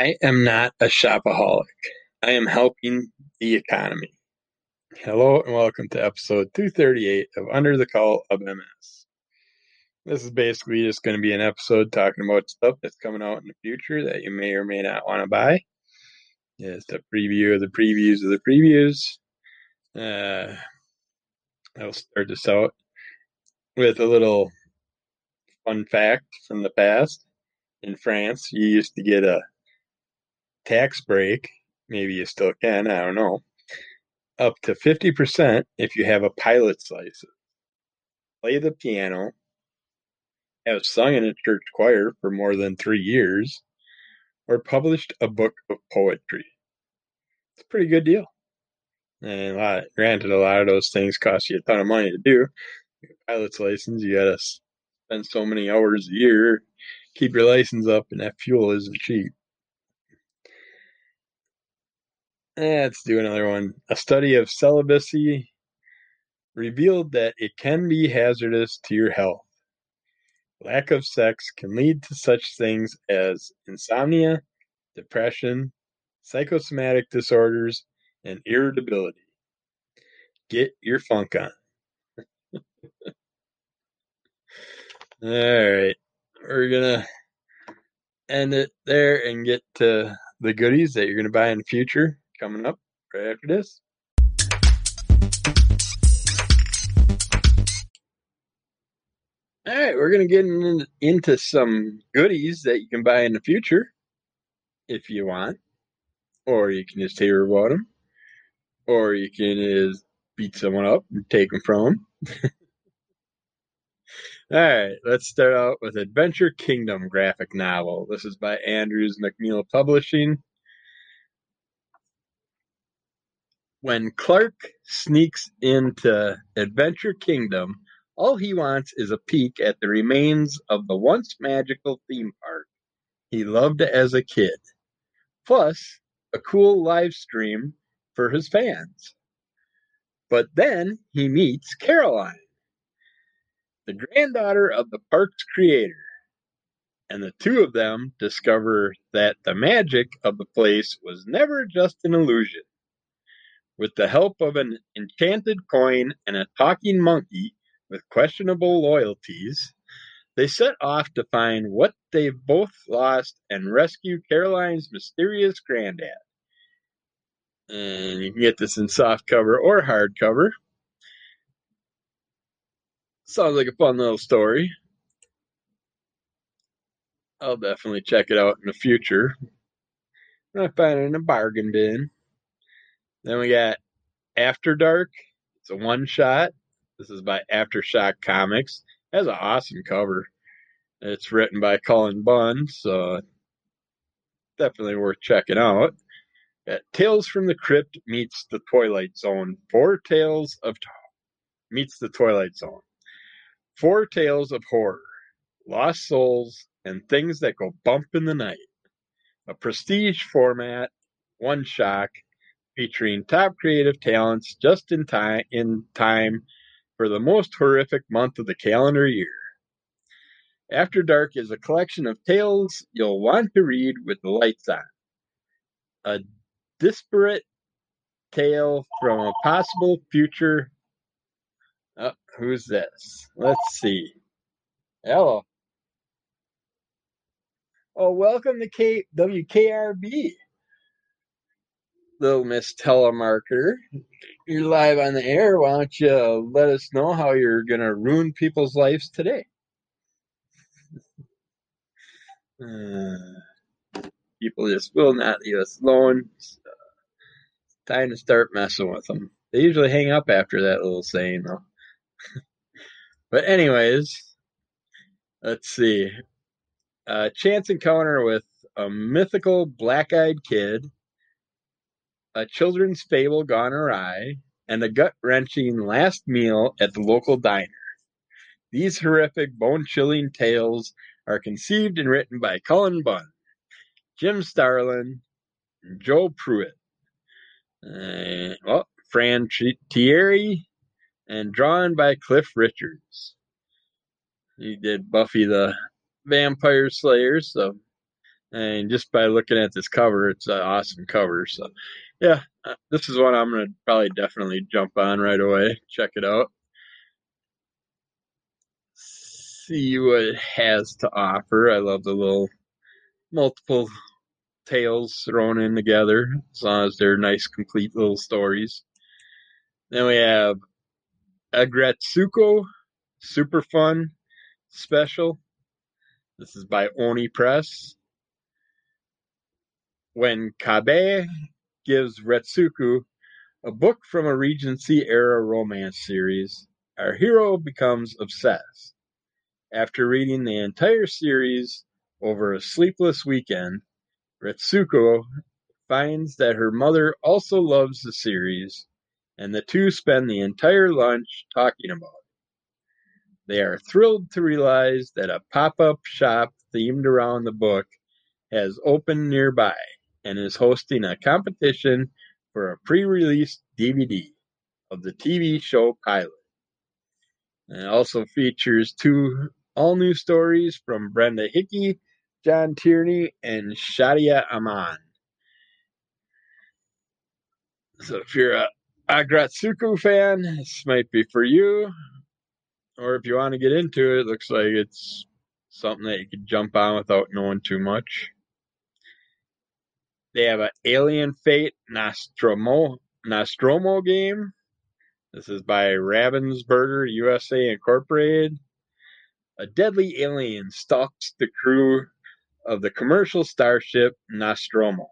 I am not a shopaholic. I am helping the economy. Hello and welcome to episode 238 of Under the Call of MS. This is basically just going to be an episode talking about stuff that's coming out in the future that you may or may not want to buy. It's a preview of the previews of the previews. I'll start this out with a little fun fact from the past. In France, you used to get a tax break. Maybe you still can, I don't know. Up to 50% if you have a pilot's license, play the piano, have sung in a church choir for more than 3 years, or published a book of poetry. It's a pretty good deal. And a lot of those things cost you a ton of money to do. Your pilot's license, you gotta spend so many hours a year, keep your license up, and that fuel isn't cheap. Let's do another one. A study of celibacy revealed that it can be hazardous to your health. Lack of sex can lead to such things as insomnia, depression, psychosomatic disorders, and irritability. Get your funk on. All right. We're going to end it there and get to the goodies that you're going to buy in the future. Coming up right after this. All right, we're going to get into some goodies that you can buy in the future if you want, or you can just hear about them, or you can just beat someone up and take them from them. All right, let's start out with Adventure Kingdom graphic novel. This is by Andrews McMeel Publishing. When Clark sneaks into Adventure Kingdom, all he wants is a peek at the remains of the once magical theme park he loved as a kid, plus a cool live stream for his fans. But then he meets Caroline, the granddaughter of the park's creator, and the two of them discover that the magic of the place was never just an illusion. With the help of an enchanted coin and a talking monkey with questionable loyalties, they set off to find what they've both lost and rescue Caroline's mysterious granddad. And you can get this in softcover or hardcover. Sounds like a fun little story. I'll definitely check it out in the future. I find it in a bargain bin. Then we got After Dark. It's a one-shot. This is by Aftershock Comics. It has an awesome cover. It's written by Colin Bunn, so definitely worth checking out. Tales from the Crypt meets the Twilight Zone. Four tales of horror, lost souls, and things that go bump in the night. A prestige format, one-shot, featuring top creative talents just in time for the most horrific month of the calendar year. After Dark is a collection of tales you'll want to read with the lights on. A disparate tale from a possible future. Oh, who's this? Let's see. Hello. Oh, welcome to KWKRB. Little Miss Telemarketer, you're live on the air. Why don't you let us know how you're going to ruin people's lives today? People just will not leave us alone. It's time to start messing with them. They usually hang up after that little saying, though. But anyways, let's see. A chance encounter with a mythical black-eyed kid, a children's fable gone awry, and a gut-wrenching last meal at the local diner. These horrific, bone-chilling tales are conceived and written by Colin Bunn, Jim Starlin, and Joe Pruitt, Fran Thierry, and drawn by Cliff Richards. He did Buffy the Vampire Slayer, so And just by looking at this cover, it's an awesome cover. So, yeah, this is one I'm going to probably definitely jump on right away. Check it out. See what it has to offer. I love the little multiple tales thrown in together, as long as they're nice, complete little stories. Then we have Agretsuko, Super Fun Special. This is by Oni Press. When Kabe gives Retsuko a book from a Regency-era romance series, our hero becomes obsessed. After reading the entire series over a sleepless weekend, Retsuko finds that her mother also loves the series, and the two spend the entire lunch talking about it. They are thrilled to realize that a pop-up shop themed around the book has opened nearby and is hosting a competition for a pre-release DVD of the TV show pilot. And it also features two all-new stories from Brenda Hickey, John Tierney, and Shadia Aman. So if you're a Agretsuko fan, this might be for you. Or if you want to get into it, it looks like it's something that you could jump on without knowing too much. They have an Alien Fate Nostromo game. This is by Ravensburger USA Incorporated. A deadly alien stalks the crew of the commercial starship Nostromo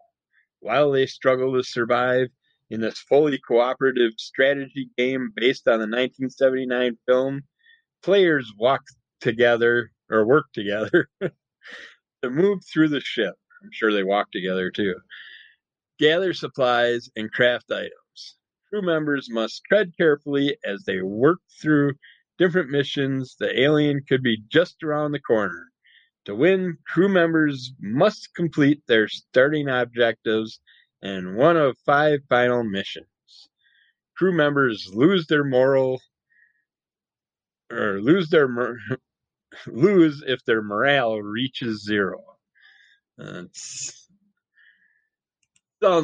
while they struggle to survive in this fully cooperative strategy game based on the 1979 film. Players work together to move through the ship. I'm sure they walk together too. Gather supplies and craft items. Crew members must tread carefully as they work through different missions. The alien could be just around the corner. To win, crew members must complete their starting objectives and one of 5 final missions. Crew members lose if their morale reaches 0. Sounds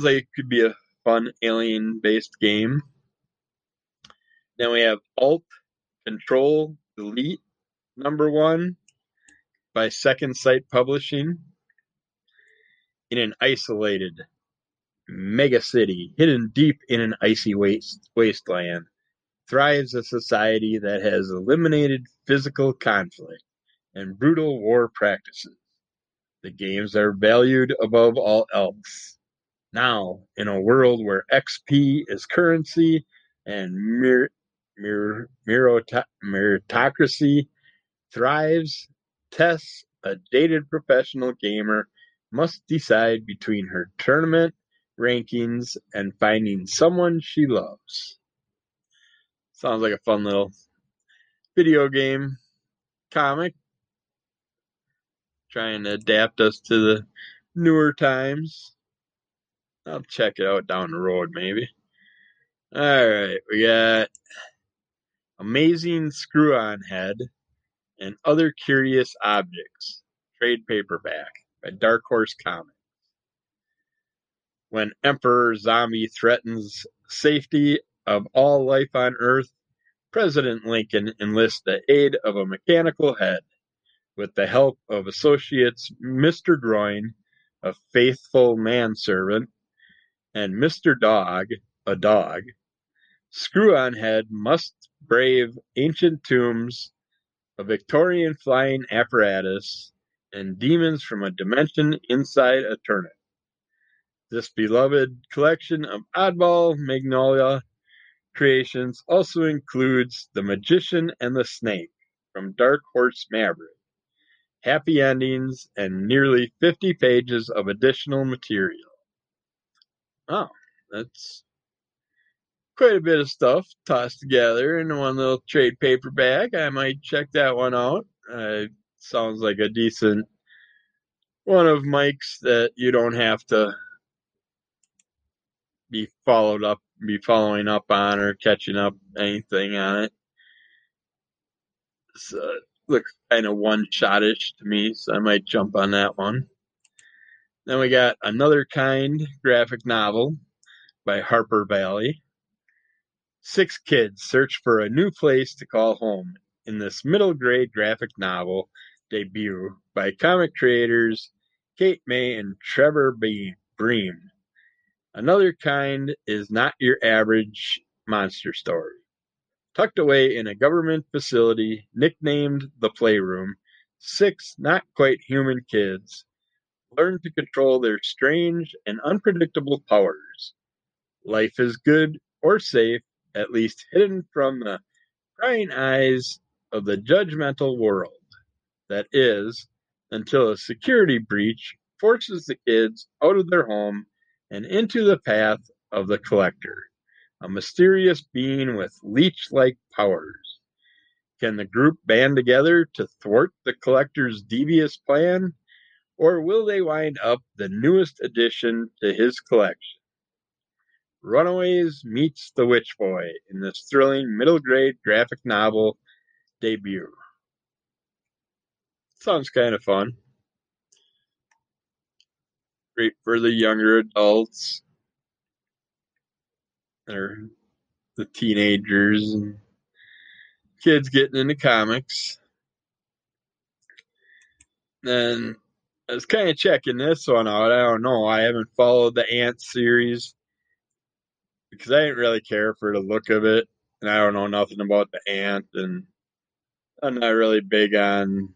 like it could be a fun alien-based game. Then we have Alt-Control-Delete #1 by Second Sight Publishing. In an isolated mega city, hidden deep in an icy wasteland, thrives a society that has eliminated physical conflict and brutal war practices. The games are valued above all else. Now, in a world where XP is currency and meritocracy thrives, Tess, a dated professional gamer, must decide between her tournament rankings and finding someone she loves. Sounds like a fun little video game comic. Trying to adapt us to the newer times. I'll check it out down the road, maybe. All right, we got Amazing Screw-On Head and Other Curious Objects, trade paperback by Dark Horse Comics. When Emperor Zombie threatens safety of all life on Earth, President Lincoln enlists the aid of a mechanical head with the help of associates Mr. Groin, a faithful manservant, and Mr. Dog, a dog. Screw-On Head must brave ancient tombs, a Victorian flying apparatus, and demons from a dimension inside a turnip. This beloved collection of oddball Magnolia creations also includes The Magician and the Snake from Dark Horse Maverick, happy endings, and nearly 50 pages of additional material. Oh, that's quite a bit of stuff tossed together in one little trade paperback. I might check that one out. Sounds like a decent one of Mike's that you don't have to be following up on or catching up anything on it. So it looks kind of one-shot-ish to me, so I might jump on that one. Then we got Another Kind graphic novel by Harper Valley. Six kids search for a new place to call home in this middle grade graphic novel debut by comic creators Kate May and Trevor Bream. Another Kind is not your average monster story. Tucked away in a government facility nicknamed the Playroom, six not quite human kids learn to control their strange and unpredictable powers. Life is good or safe, at least hidden from the prying eyes of the judgmental world. That is, until a security breach forces the kids out of their home and into the path of the Collector, a mysterious being with leech-like powers. Can the group band together to thwart the Collector's devious plan? Or will they wind up the newest addition to his collection? Runaways meets the Witch Boy in this thrilling middle-grade graphic novel debut. Sounds kind of fun. Great for the younger adults, or the teenagers and kids getting into comics. Then I was kind of checking this one out. I don't know. I haven't followed the Ant series because I didn't really care for the look of it. And I don't know nothing about the Ant. And I'm not really big on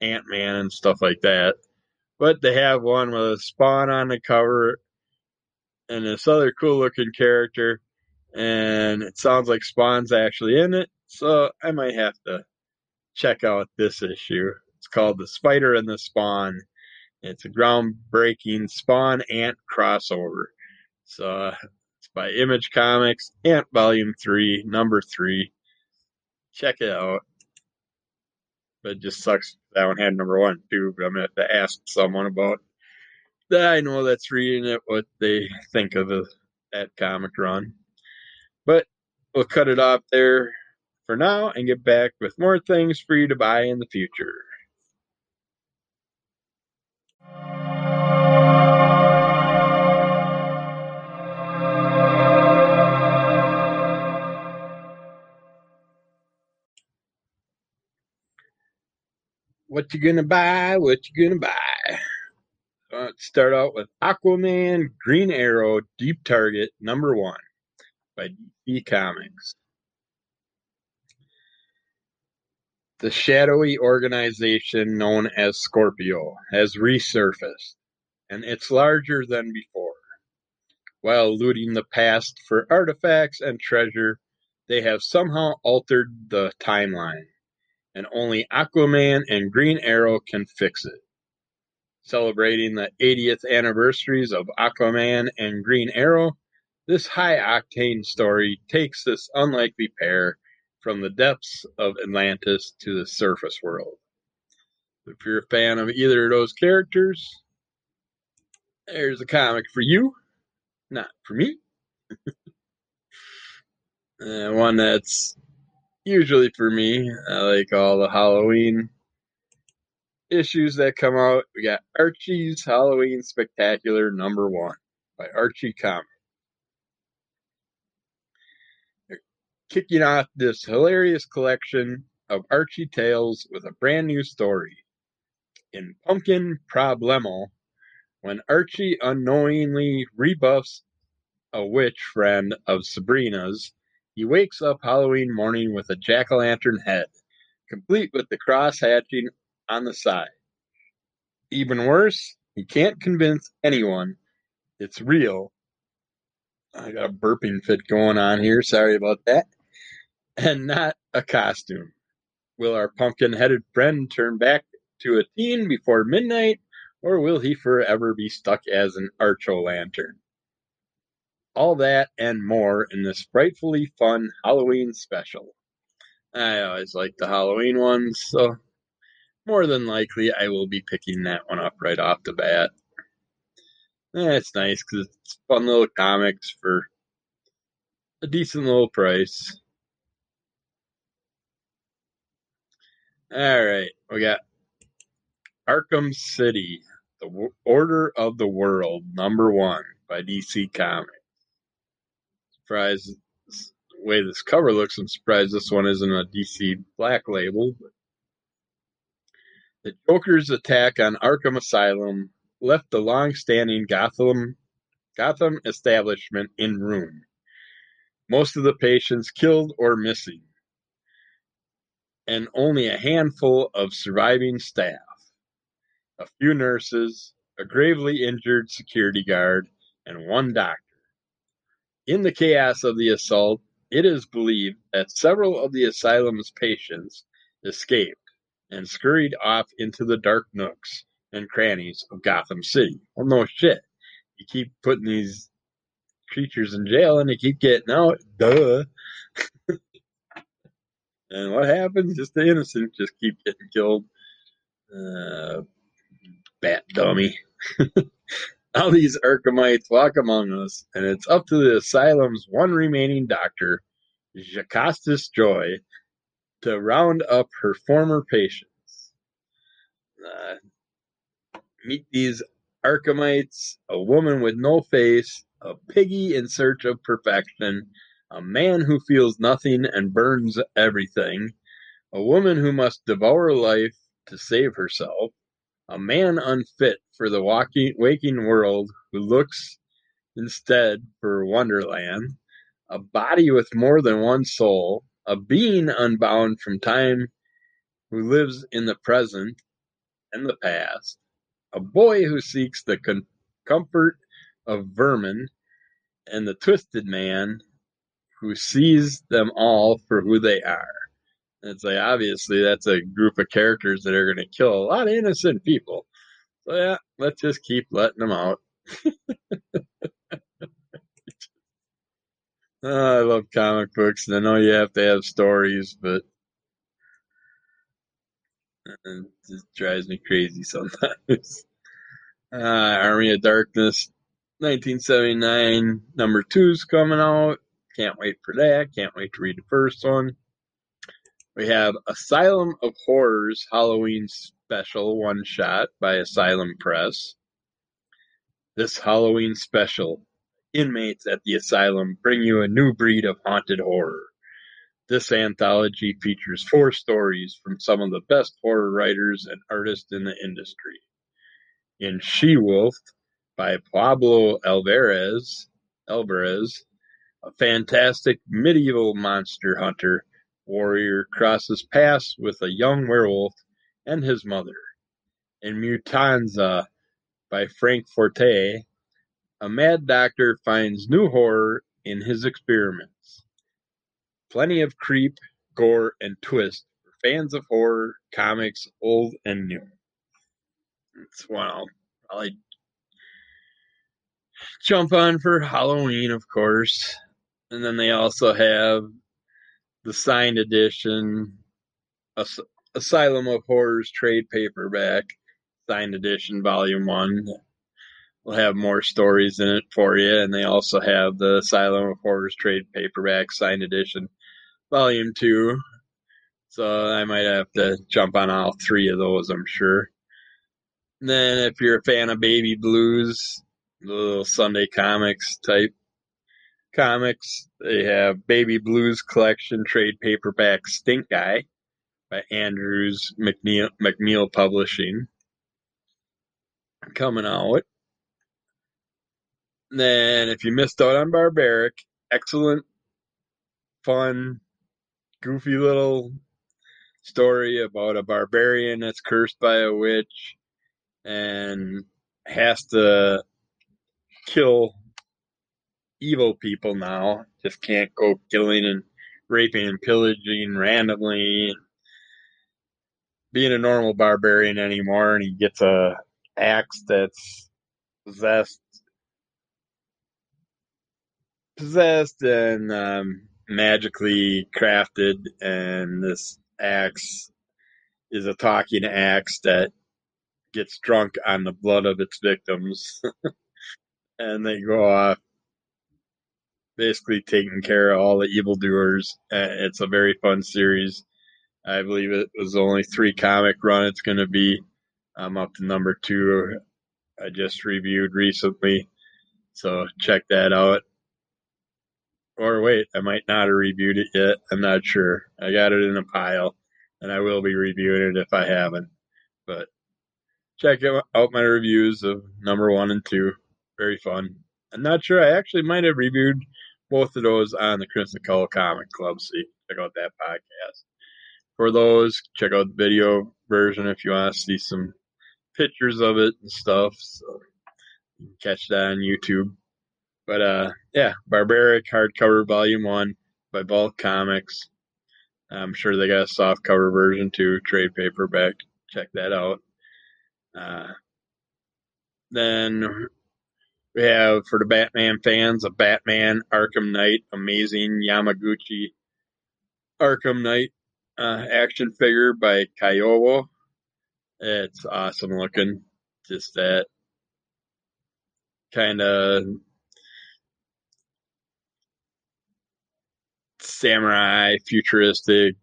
Ant-Man and stuff like that. But they have one with a Spawn on the cover and this other cool-looking character. And it sounds like Spawn's actually in it. So I might have to check out this issue. It's called The Spider and the Spawn. It's a groundbreaking Spawn-Ant crossover. So it's by Image Comics, Ant Volume 3, Number 3. Check it out. But it just sucks that one had number 1, too. But I'm going to have to ask someone about that I know that's reading it, what they think of that comic run. But we'll cut it off there for now and get back with more things for you to buy in the future. What you gonna buy? What you gonna buy? Let's start out with Aquaman, Green Arrow, Deep Target, Number 1 by DC Comics. The shadowy organization known as Scorpio has resurfaced, and it's larger than before. While looting the past for artifacts and treasure, they have somehow altered the timeline, and only Aquaman and Green Arrow can fix it. Celebrating the 80th anniversaries of Aquaman and Green Arrow, this high-octane story takes this unlikely pair from the depths of Atlantis to the surface world. If you're a fan of either of those characters, there's a comic for you, not for me. One that's usually for me. I like all the Halloween issues that come out. We got Archie's Halloween Spectacular Number 1 by Archie Comics. Kicking off this hilarious collection of Archie tales with a brand new story. In Pumpkin Problemo, when Archie unknowingly rebuffs a witch friend of Sabrina's, he wakes up Halloween morning with a jack-o'-lantern head, complete with the cross-hatching on the side. Even worse, he can't convince anyone it's real. I got a burping fit going on here. Sorry about that. And not a costume. Will our pumpkin-headed friend turn back to a teen before midnight, or will he forever be stuck as an Archo-lantern? All that and more in this frightfully fun Halloween special. I always like the Halloween ones, so more than likely I will be picking that one up right off the bat. It's nice because it's fun little comics for a decent little price. All right, we got Arkham City, The Order of the World, #1 by DC Comics. Surprised the way this cover looks, I'm surprised this one isn't a DC Black label. The Joker's attack on Arkham Asylum left the long-standing Gotham establishment in ruin. Most of the patients killed or missing, and only a handful of surviving staff. A few nurses, a gravely injured security guard, and one doctor. In the chaos of the assault, it is believed that several of the asylum's patients escaped and scurried off into the dark nooks and crannies of Gotham City. Well, no shit. You keep putting these creatures in jail and they keep getting out. Duh. And what happens? Just the innocent just keep getting killed. Bat dummy. Now these Arkhamites walk among us, and it's up to the asylum's one remaining doctor, Jocastus Joy, to round up her former patients. Meet these Arkhamites, a woman with no face, a piggy in search of perfection, a man who feels nothing and burns everything, a woman who must devour life to save herself, a man unfit for the waking world who looks instead for Wonderland, a body with more than one soul, a being unbound from time who lives in the present and the past, a boy who seeks the comfort of vermin, and the twisted man who sees them all for who they are. And it's like, obviously, that's a group of characters that are going to kill a lot of innocent people. So, yeah, let's just keep letting them out. Oh, I love comic books, and I know you have to have stories, but it just drives me crazy sometimes. Army of Darkness, 1979, #2's coming out. Can't wait for that. Can't wait to read the first one. We have Asylum of Horrors Halloween Special one-shot by Asylum Press. This Halloween special, inmates at the asylum bring you a new breed of haunted horror. This anthology features 4 stories from some of the best horror writers and artists in the industry. In She-Wolf by Pablo Alvarez, a fantastic medieval monster hunter, warrior crosses paths with a young werewolf and his mother. In Mutanza by Frank Forte, a mad doctor finds new horror in his experiments. Plenty of creep, gore, and twist for fans of horror, comics, old and new. That's one I'll probably jump on for Halloween, of course. And then they also have the signed edition, Asylum of Horrors trade paperback, signed edition, volume 1. We'll have more stories in it for you. And they also have the Asylum of Horrors trade paperback, signed edition, volume 2. So I might have to jump on all 3 of those, I'm sure. And then if you're a fan of Baby Blues, the little Sunday comics type comics, they have Baby Blues Collection trade paperback Stink Eye by Andrews McMeel Publishing coming out. And then if you missed out on Barbaric, excellent, fun, goofy little story about a barbarian that's cursed by a witch and has to kill evil people now, just can't go killing and raping and pillaging randomly and being a normal barbarian anymore, and he gets an axe that's possessed and magically crafted, and this axe is a talking axe that gets drunk on the blood of its victims and they go off basically taking care of all the evildoers. It's a very fun series. I believe it was only 3 comic run. It's going to be I'm up to number 2 I just reviewed recently, so check that out. Or wait, I might not have reviewed it yet. I'm not sure. I got it in a pile, and I will be reviewing it if I haven't. But check out my reviews of number 1 and 2. Very fun. I'm not sure. I actually might have reviewed both of those on the Crimson Cull Comic Club, so you can check out that podcast. For those, check out the video version if you want to see some pictures of it and stuff. So you can catch that on YouTube. But, yeah, Barbaric Hardcover Volume 1 by Vault Comics. I'm sure they got a soft cover version too, trade paperback. Check that out. Then we have, for the Batman fans, a Batman Arkham Knight, amazing Yamaguchi Arkham Knight action figure by Kyowo. It's awesome looking. Just that kind of samurai, futuristic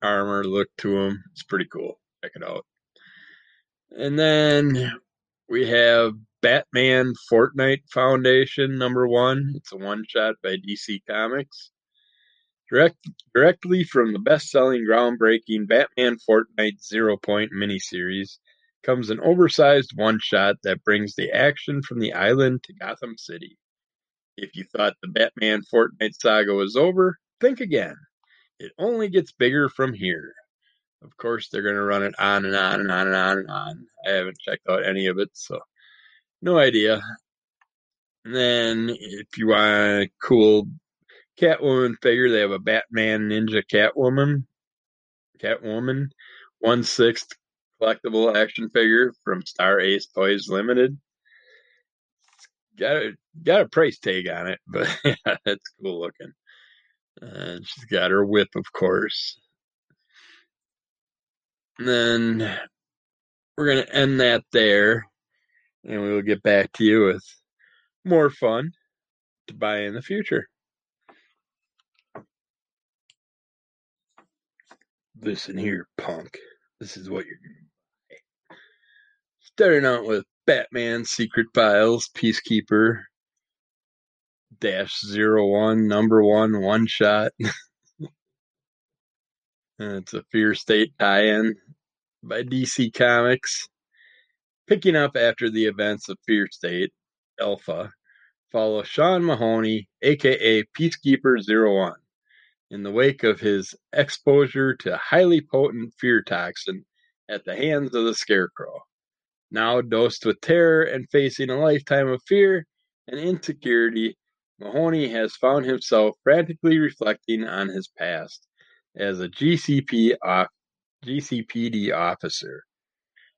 armor look to him. It's pretty cool. Check it out. And then we have Batman Fortnite Foundation #1. It's a one-shot by DC Comics. Directly from the best-selling, groundbreaking Batman Fortnite 0-Point miniseries comes an oversized one-shot that brings the action from the island to Gotham City. If you thought the Batman Fortnite saga was over, think again. It only gets bigger from here. Of course, they're going to run it on and on and on and on and on. I haven't checked out any of it, so no idea. And then, if you want a cool Catwoman figure, they have a Batman Ninja Catwoman 1/6 collectible action figure from Star Ace Toys Limited. Got a price tag on it, but yeah, it's cool looking. She's got her whip, of course. And then we're going to end that there, and we will get back to you with more fun to buy in the future. Listen here, punk. This is what you're going to buy. Starting out with Batman Secret Files, Peacekeeper, -01, #1, one-shot. And it's a Fear State tie-in by DC Comics. Picking up after the events of Fear State, Alpha, follow Sean Mahoney, a.k.a. Peacekeeper 01, in the wake of his exposure to highly potent fear toxin at the hands of the Scarecrow. Now dosed with terror and facing a lifetime of fear and insecurity, Mahoney has found himself frantically reflecting on his past as a GCPD officer,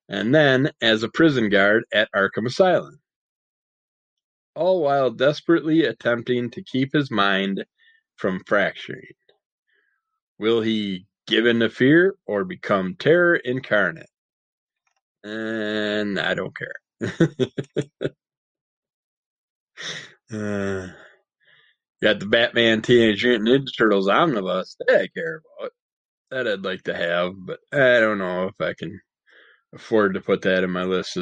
and then as a prison guard at Arkham Asylum, all while desperately attempting to keep his mind from fracturing. Will he give in to fear or become terror incarnate? And I don't care. Got the Batman Teenage Mutant Ninja Turtles omnibus that I care about. That I'd like to have, but I don't know if I can afford to put that in my list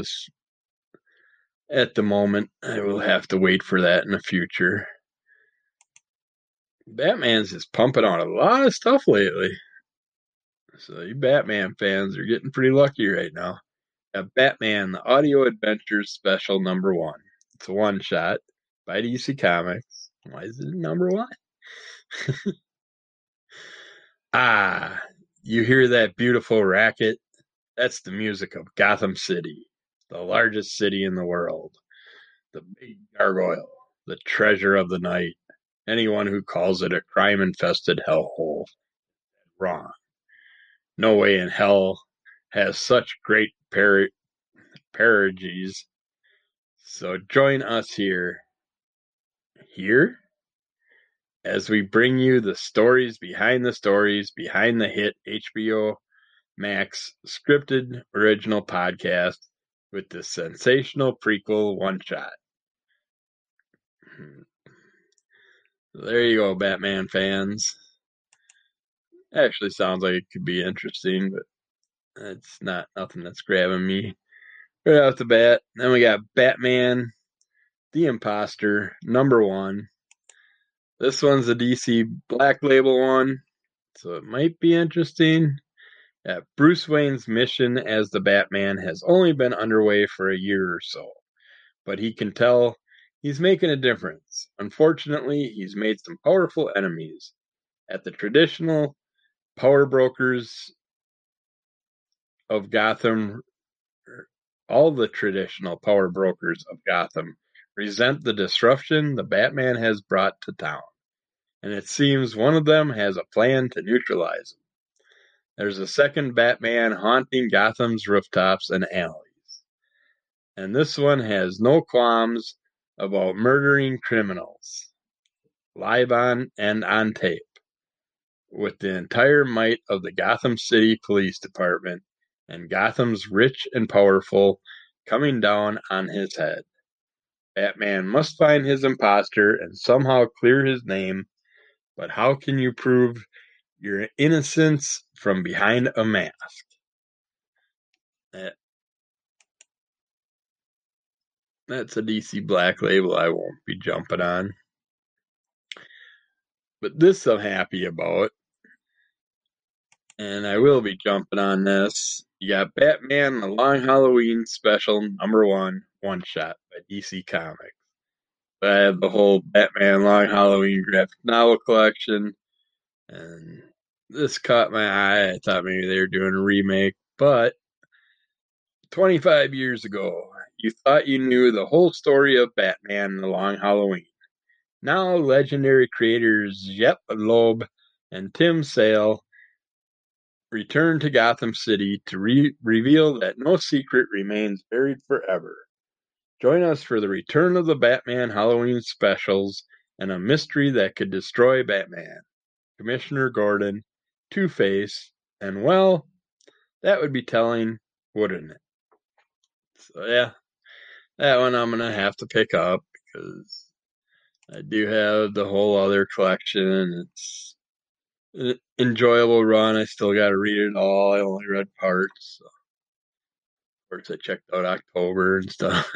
at the moment. I will have to wait for that in the future. Batman's just pumping out a lot of stuff lately. So you Batman fans are getting pretty lucky right now. Got Batman, the Audio Adventures Special #1. It's a one-shot by DC Comics. Why is it #1? You hear that beautiful racket? That's the music of Gotham City, the largest city in the world. The big gargoyle, the treasure of the night. Anyone who calls it a crime-infested hellhole is wrong. No way in hell has such great parages. So join us here, as we bring you the stories behind the hit HBO Max scripted original podcast with the sensational prequel one-shot. There you go, Batman fans. Actually sounds like it could be interesting, but It's not nothing that's grabbing me right off the bat. Then we got Batman, The Imposter, #1. This one's the DC Black Label one, so it might be interesting. Bruce Wayne's mission as the Batman has only been underway for a year or so, but he can tell he's making a difference. Unfortunately, he's made some powerful enemies at the traditional power brokers of Gotham. All the traditional power brokers of Gotham resent the disruption the Batman has brought to town, and it seems one of them has a plan to neutralize him. There's a second Batman haunting Gotham's rooftops and alleys, and this one has no qualms about murdering criminals, live on and on tape, with the entire might of the Gotham City Police Department and Gotham's rich and powerful coming down on his head. Batman must find his imposter and somehow clear his name, but how can you prove your innocence from behind a mask? That's a DC Black Label I won't be jumping on. But this I'm happy about, and I will be jumping on this. You got Batman, The Long Halloween Special, #1, one-shot by DC Comics. I have the whole Batman Long Halloween graphic novel collection, and this caught my eye. I thought maybe they were doing a remake, but 25 years ago, you thought you knew the whole story of Batman, The Long Halloween. Now, legendary creators Jep Loeb and Tim Sale return to Gotham City to reveal that no secret remains buried forever. Join us for the return of the Batman Halloween specials and a mystery that could destroy Batman, Commissioner Gordon, Two-Face, and, well, that would be telling, wouldn't it? So, yeah, that one I'm going to have to pick up because I do have the whole other collection. It's an enjoyable run. I still got to read it all. I only read parts. So. Of course, I checked out October and stuff.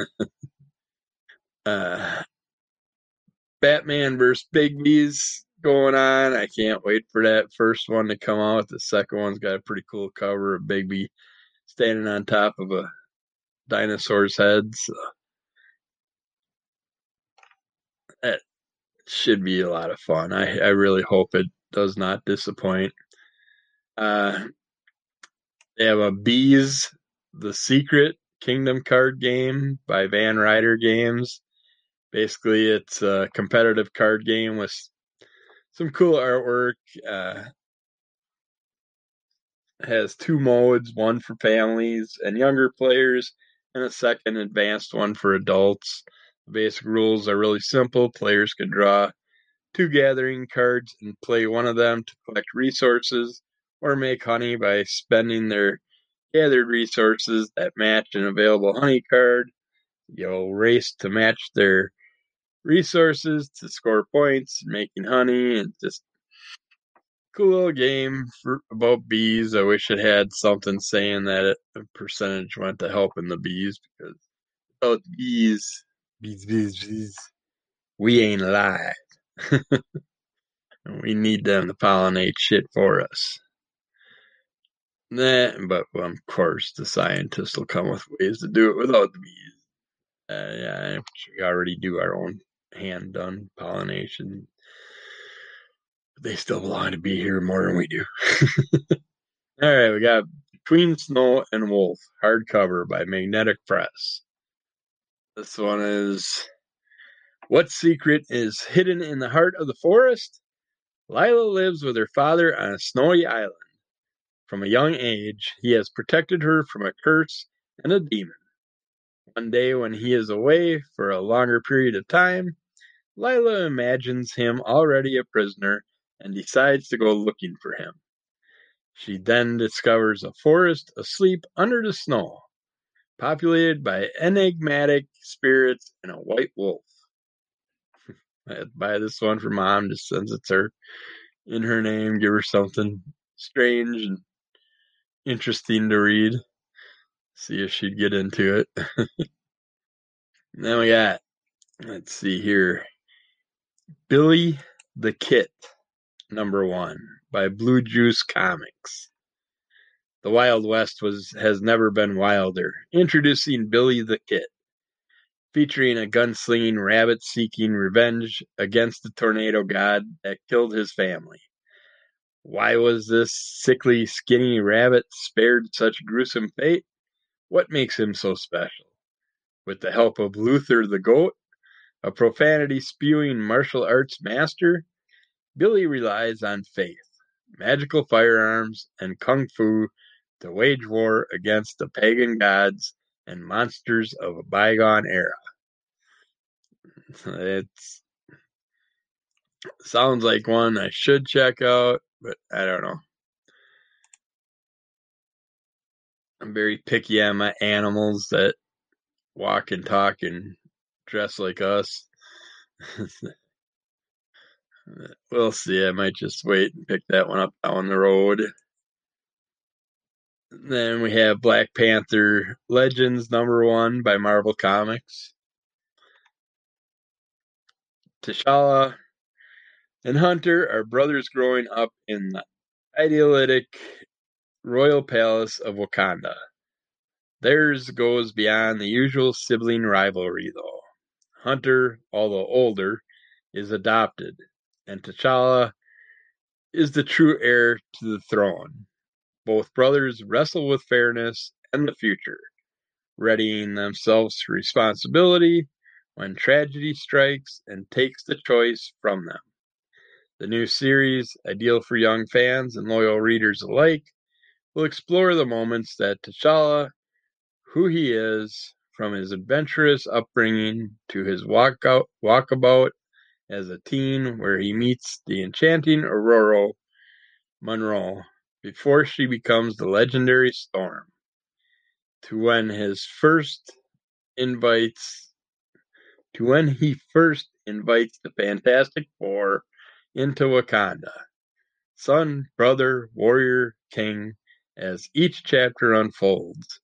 Batman vs. Bigby's going on. I can't wait for that first one to come out. The second one's got a pretty cool cover of Bigby standing on top of a dinosaur's head. So. That should be a lot of fun. I really hope it does not disappoint. They have a Bees, The Secret Kingdom card game by Van Ryder Games. Basically, it's a competitive card game with some cool artwork. Has two modes, one for families and younger players, and a second advanced one for adults. The basic rules are really simple. Players can draw two gathering cards and play one of them to collect resources or make honey by spending their gathered resources that match an available honey card. You'll race to match their resources to score points, making honey, and just cool little game about bees. I wish it had something saying that a percentage went to helping the bees, because without bees, we ain't alive. We need them to pollinate shit for us. But of course, the scientists will come with ways to do it without the bees. Yeah, we already do our own hand-done pollination. They still belong to be here more than we do. All right, we got Between Snow and Wolf, hardcover by Magnetic Press. This one is, what secret is hidden in the heart of the forest? Lila lives with her father on a snowy island. From a young age, he has protected her from a curse and a demon. One day when he is away for a longer period of time, Lila imagines him already a prisoner and decides to go looking for him. She then discovers a forest asleep under the snow, populated by enigmatic spirits and a white wolf. I buy this one for Mom, just since it's her, in her name, give her something strange and interesting to read. See if she'd get into it. Then we got, let's see here, Billy the Kit, #1, by Blue Juice Comics. The Wild West has never been wilder. Introducing Billy the Kit, featuring a gunslinging rabbit seeking revenge against the tornado god that killed his family. Why was this sickly, skinny rabbit spared such gruesome fate? What makes him so special? With the help of Luther the Goat, a profanity-spewing martial arts master, Billy relies on faith, magical firearms, and kung fu to wage war against the pagan gods and monsters of a bygone era. Sounds like one I should check out, but I don't know. I'm very picky on my animals that walk and talk and dress like us. We'll see. I might just wait and pick that one up down the road. Then we have Black Panther Legends #1 by Marvel Comics. T'Challa and Hunter are brothers growing up in the idyllic royal palace of Wakanda. Theirs goes beyond the usual sibling rivalry, though. Hunter, although older, is adopted, and T'Challa is the true heir to the throne. Both brothers wrestle with fairness and the future, readying themselves for responsibility when tragedy strikes and takes the choice from them. The new series, ideal for young fans and loyal readers alike, will explore the moments that T'Challa, who he is, from his adventurous upbringing to his walkabout as a teen, where he meets the enchanting Aurora Monroe before she becomes the legendary Storm, to when he first invites the Fantastic Four into Wakanda. Son, brother, warrior, king, as each chapter unfolds,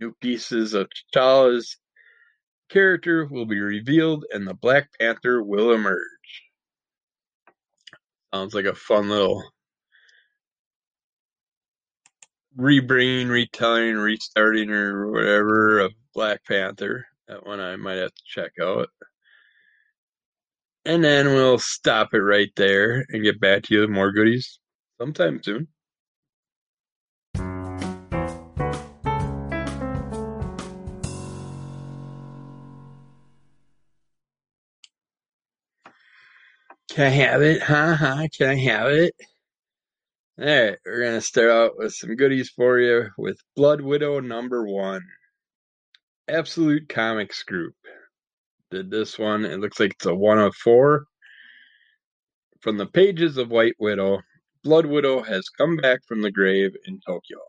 new pieces of T'Challa's character will be revealed and the Black Panther will emerge. Sounds like a fun little rebringing, retelling, restarting, or whatever of Black Panther. That one I might have to check out. And then we'll stop it right there and get back to you with more goodies sometime soon. Can I have it? Can I have it? All right, we're going to start out with some goodies for you with Blood Widow #1. Absolute Comics Group did this one. It looks like it's a 1 of 4. From the pages of White Widow, Blood Widow has come back from the grave in Tokyo.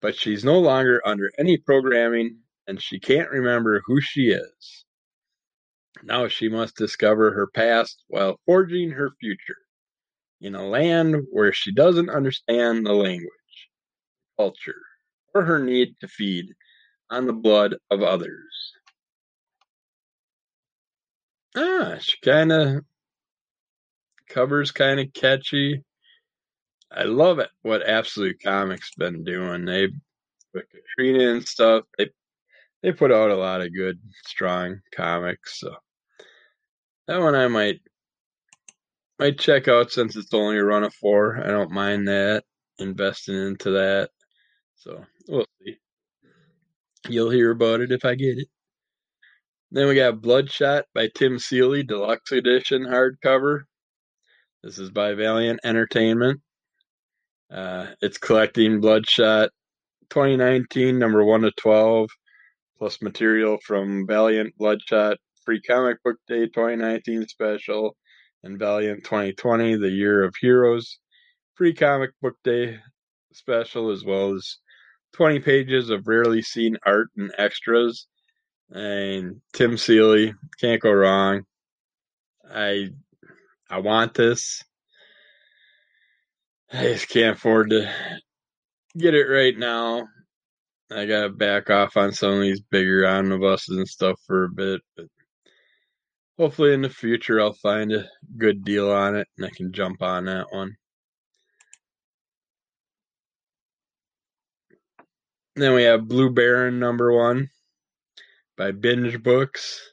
But she's no longer under any programming, and she can't remember who she is. Now she must discover her past while forging her future in a land where she doesn't understand the language, culture, or her need to feed on the blood of others. She covers catchy. I love it what Absolute Comics been doing. They with Katrina and stuff. They put out a lot of good, strong comics. So that one I might check out since it's only a 1 of 4. I don't mind that, investing into that. So we'll see. You'll hear about it if I get it. Then we got Bloodshot by Tim Seeley, Deluxe Edition hardcover. This is by Valiant Entertainment. It's collecting Bloodshot 2019, #1 to 12. Plus material from Valiant Bloodshot, Free Comic Book Day 2019 special, and Valiant 2020, The Year of Heroes, Free Comic Book Day special, as well as 20 pages of rarely seen art and extras. And Tim Seeley, can't go wrong. I want this. I just can't afford to get it right now. I gotta back off on some of these bigger omnibuses and stuff for a bit, but hopefully in the future I'll find a good deal on it and I can jump on that one. Then we have Blue Baron #1 by Binge Books.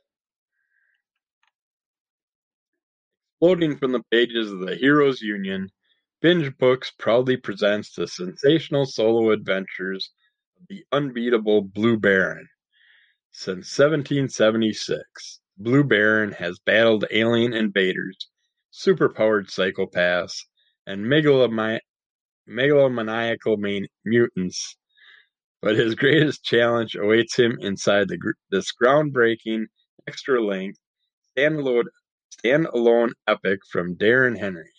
Exploding from the pages of the Heroes Union, Binge Books proudly presents the sensational solo adventures of the unbeatable Blue Baron. Since 1776, Blue Baron has battled alien invaders, superpowered psychopaths, and megalomaniacal mutants. But his greatest challenge awaits him inside this groundbreaking, extra-length, standalone epic from Darren Henry,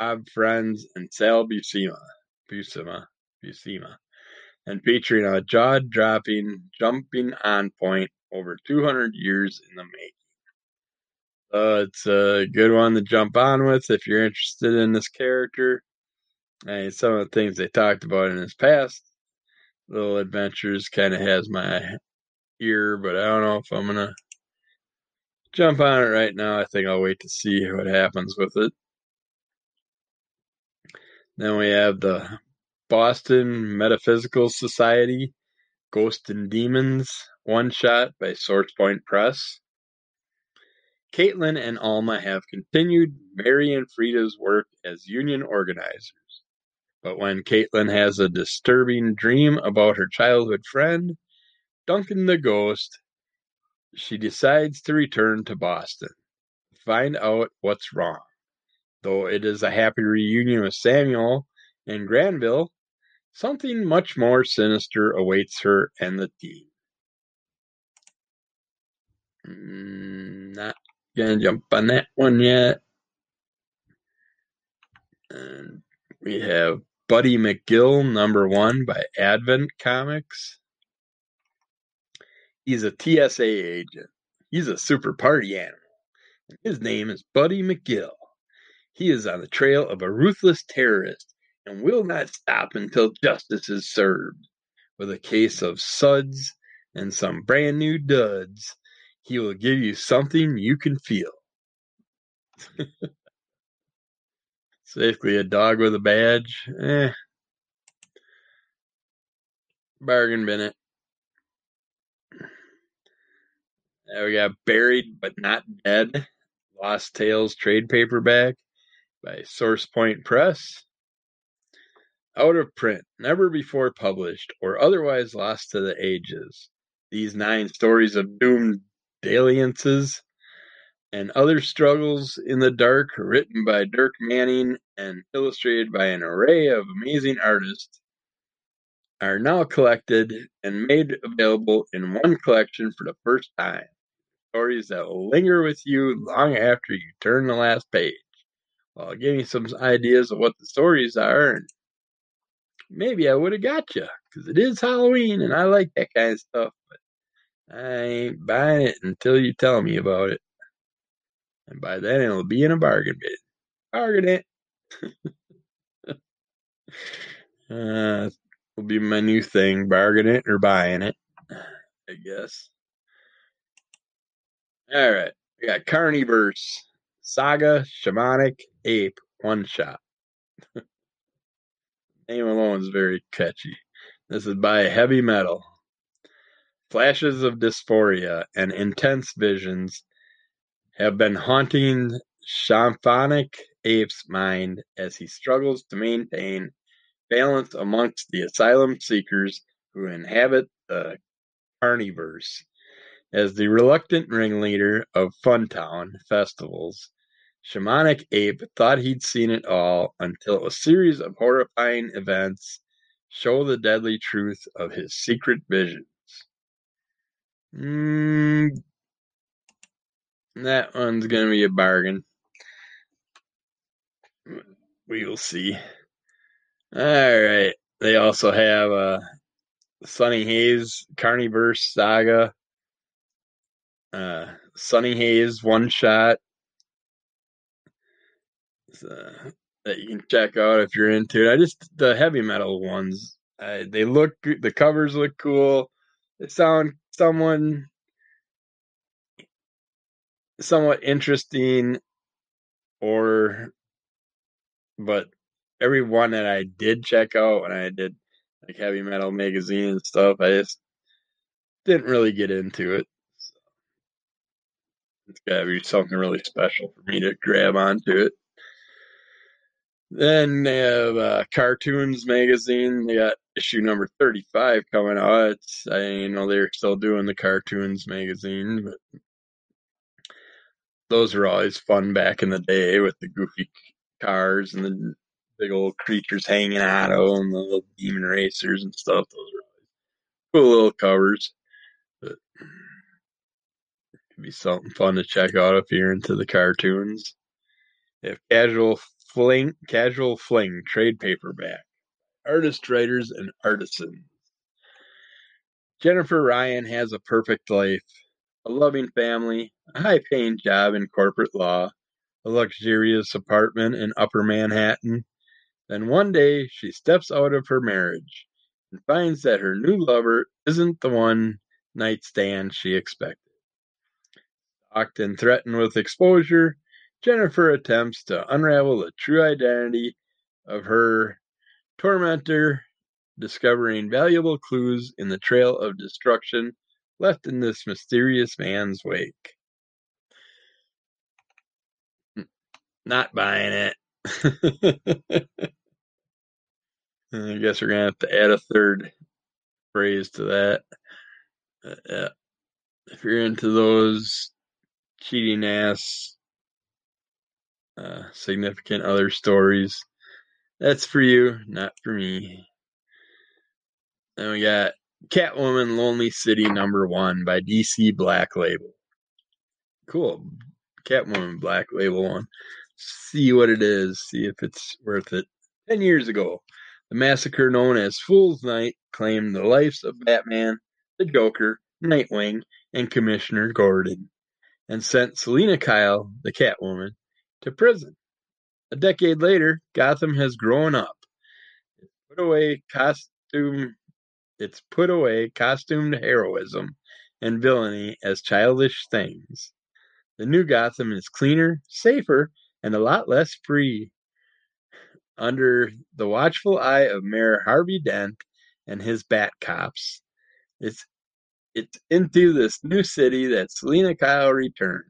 Rob Friends, and Sal Buscema, and featuring a jaw-dropping, jumping-on-point over 200 years in the making. So it's a good one to jump on with if you're interested in this character. And some of the things they talked about in his past little adventures kind of has my ear, but I don't know if I'm going to jump on it right now. I think I'll wait to see what happens with it. Then we have the Boston Metaphysical Society, Ghosts and Demons, one-shot by Sourcepoint Press. Caitlin and Alma have continued Mary and Frida's work as union organizers. But when Caitlin has a disturbing dream about her childhood friend, Duncan the Ghost, she decides to return to Boston to find out what's wrong. Though it is a happy reunion with Samuel and Granville, something much more sinister awaits her and the team. Not going to jump on that one yet. And we have Buddy McGill #1 by Advent Comics. He's a TSA agent. He's a super party animal. And his name is Buddy McGill. He is on the trail of a ruthless terrorist and will not stop until justice is served. With a case of suds and some brand new duds, he will give you something you can feel. It's basically a dog with a badge. Bargain bin it. There we got Buried But Not Dead, Lost Tales trade paperback by Sourcepoint Press. Out of print, never before published, or otherwise lost to the ages. These 9 stories of doomed dalliances and other struggles in the dark, written by Dirk Manning and illustrated by an array of amazing artists, are now collected and made available in one collection for the first time. Stories that will linger with you long after you turn the last page, while giving some ideas of what the stories are. And maybe I would have got you, because it is Halloween and I like that kind of stuff, but I ain't buying it until you tell me about it. And by then, it'll be in a bargain bin. Bargain it. It'll be my new thing, bargain it or buying it, I guess. All right. We got Carniverse, Saga Shamanic Ape, one-shot. Name alone is very catchy. This is by Heavy Metal. Flashes of dysphoria and intense visions have been haunting Shamphonic Ape's mind as he struggles to maintain balance amongst the asylum seekers who inhabit the Carniverse. As the reluctant ringleader of Funtown festivals, Shamanic Ape thought he'd seen it all until a series of horrifying events show the deadly truth of his secret visions. That one's going to be a bargain. We will see. All right. They also have Sunny Haze, Carniverse Saga. Sunny Haze, one-shot. It's that you can check out if you're into it. I just, the heavy metal ones, they look, the covers look cool. They sound somewhat interesting, but every one that I did check out when I did like heavy metal magazine and stuff, I just didn't really get into it. So it's gotta be something really special for me to grab onto it. Then they have Cartoons Magazine. They got issue number 35 coming out. I know they're still doing the Cartoons Magazine, but those were always fun back in the day with the goofy cars and the big old creatures hanging out of them, and the little demon racers and stuff. Those were always cool little covers. But it could be something fun to check out if you're into the cartoons. They have Casual Fling, trade paperback, artist, writers, and artisans. Jennifer Ryan has a perfect life, a loving family, a high-paying job in corporate law, a luxurious apartment in Upper Manhattan. Then one day, she steps out of her marriage and finds that her new lover isn't the one-night stand she expected. Stalked and threatened with exposure, Jennifer attempts to unravel the true identity of her tormentor, discovering valuable clues in the trail of destruction left in this mysterious man's wake. Not buying it. I guess we're going to have to add a third phrase to that. If you're into those cheating ass significant other stories, that's for you, not for me. Then we got Catwoman Lonely City #1 by DC Black Label. Cool. Catwoman Black Label one. See what it is. See if it's worth it. 10 years ago, the massacre known as Fool's Night claimed the lives of Batman, the Joker, Nightwing, and Commissioner Gordon, and sent Selina Kyle, the Catwoman, to prison. A decade later, Gotham has grown up. It's put away costumed heroism and villainy as childish things. The new Gotham is cleaner, safer, and a lot less free. Under the watchful eye of Mayor Harvey Dent and his Bat Cops, it's into this new city that Selina Kyle returns,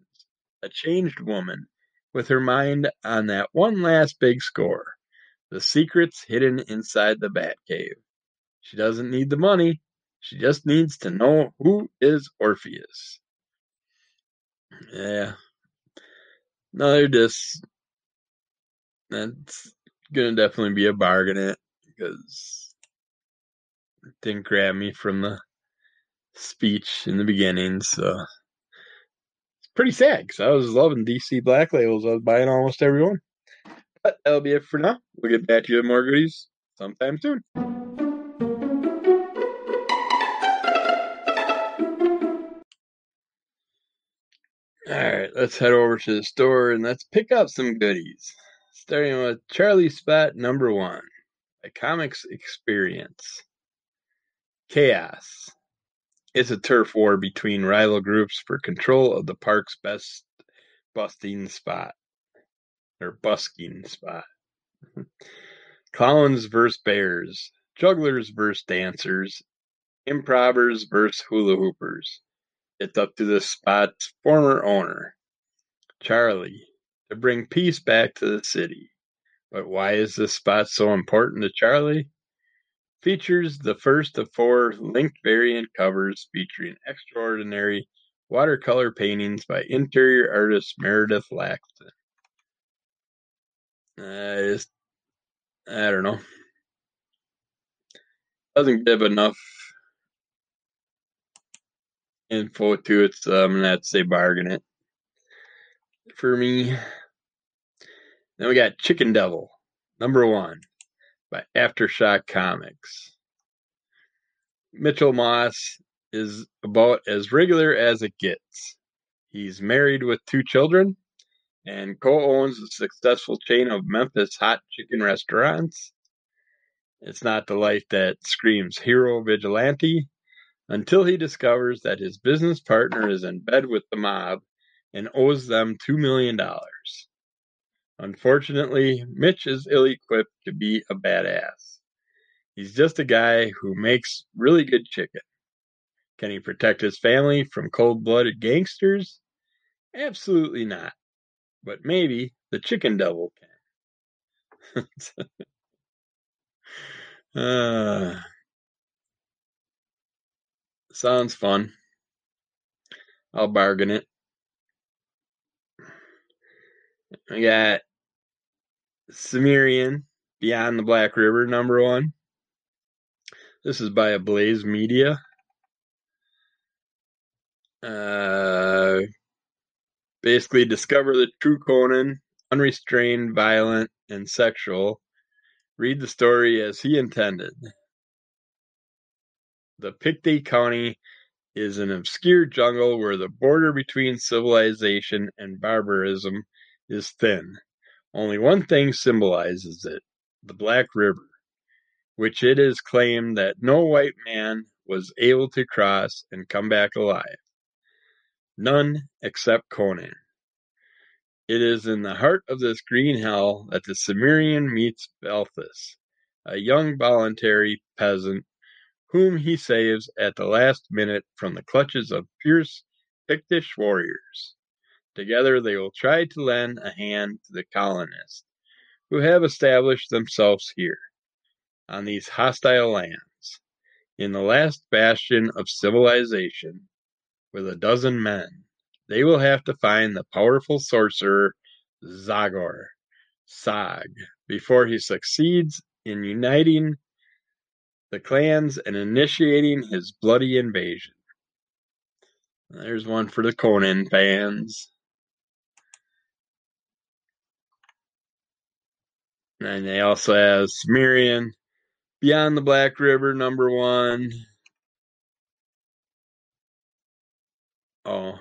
a changed woman, with her mind on that one last big score, the secrets hidden inside the Batcave. She doesn't need the money. She just needs to know who is Orpheus. Yeah. Another disc. That's going to definitely be a bargain it, because it didn't grab me from the speech in the beginning, so... Pretty sad, because I was loving DC Black Labels. I was buying almost every one. But that'll be it for now. We'll get back to you with more goodies sometime soon. Alright, let's head over to the store and let's pick up some goodies. Starting with Charlie Spot #1, a Comics Experience. Chaos. It's a turf war between rival groups for control of the park's best busking spot. Clowns versus bears, jugglers versus dancers, improvers versus hula hoopers. It's up to the spot's former owner, Charlie, to bring peace back to the city. But why is this spot so important to Charlie? Features the first of 4 linked variant covers featuring extraordinary watercolor paintings by interior artist Meredith Laxton. I don't know. Doesn't give enough info to it, so I'm going to have to say bargain it for me. Then we got Chicken Devil, #1. By Aftershock Comics. Mitchell Moss is about as regular as it gets. He's married with 2 children, and co-owns a successful chain of Memphis hot chicken restaurants. It's not the life that screams hero vigilante until he discovers that his business partner is in bed with the mob and owes them $2 million. Unfortunately, Mitch is ill-equipped to be a badass. He's just a guy who makes really good chicken. Can he protect his family from cold-blooded gangsters? Absolutely not. But maybe the chicken devil can. Sounds fun. I'll bargain it. We got Cimmerian, Beyond the Black River, #1. This is by Ablaze Media. Basically, discover the true Conan, unrestrained, violent, and sexual. Read the story as he intended. The Pictet County is an obscure jungle where the border between civilization and barbarism is thin. Only one thing symbolizes it, the Black River, which it is claimed that no white man was able to cross and come back alive. None except Conan. It is in the heart of this green hell that the Cimmerian meets Balthus, a young voluntary peasant whom he saves at the last minute from the clutches of fierce Pictish warriors. Together they will try to lend a hand to the colonists who have established themselves here on these hostile lands in the last bastion of civilization. With a dozen men, they will have to find the powerful sorcerer Zog, before he succeeds in uniting the clans and initiating his bloody invasion. There's one for the Conan fans. And they also have Cimmerian, Beyond the Black River, #1. Oh,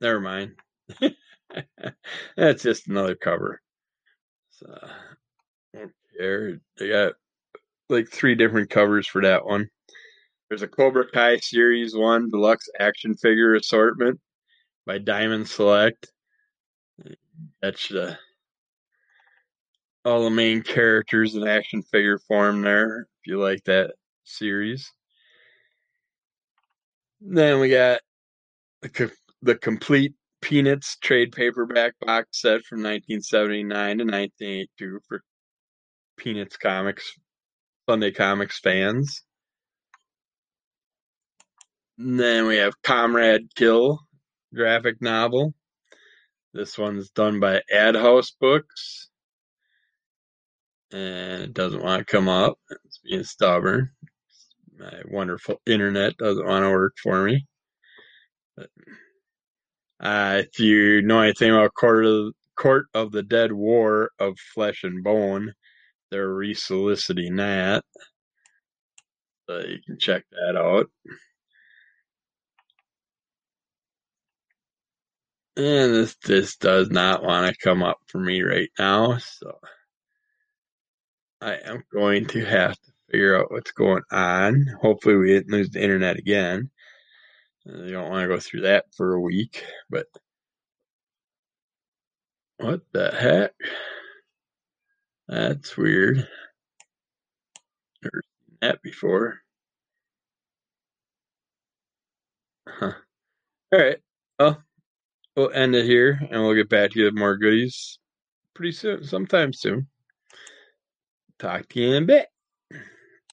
never mind. That's just another cover. So, I don't care. They got like 3 different covers for that one. There's a Cobra Kai Series 1 Deluxe Action Figure Assortment by Diamond Select. That's all the main characters in action figure form there, if you like that series. Then we got the Complete Peanuts trade paperback box set from 1979 to 1982 for Peanuts Comics, Sunday Comics fans. And then we have Comrade Kill graphic novel. This one's done by Adhouse Books. And it doesn't want to come up. It's being stubborn. My wonderful internet doesn't want to work for me. But, if you know anything about Court of the Dead War of Flesh and Bone, they're re-soliciting that. So you can check that out. And this does not want to come up for me right now, so I am going to have to figure out what's going on. Hopefully we didn't lose the internet again. You don't want to go through that for a week, but what the heck? That's weird. Never seen that before. Huh. All right. Well, we'll end it here, and we'll get back to you with more goodies pretty soon, sometime soon. Talk to you in a bit.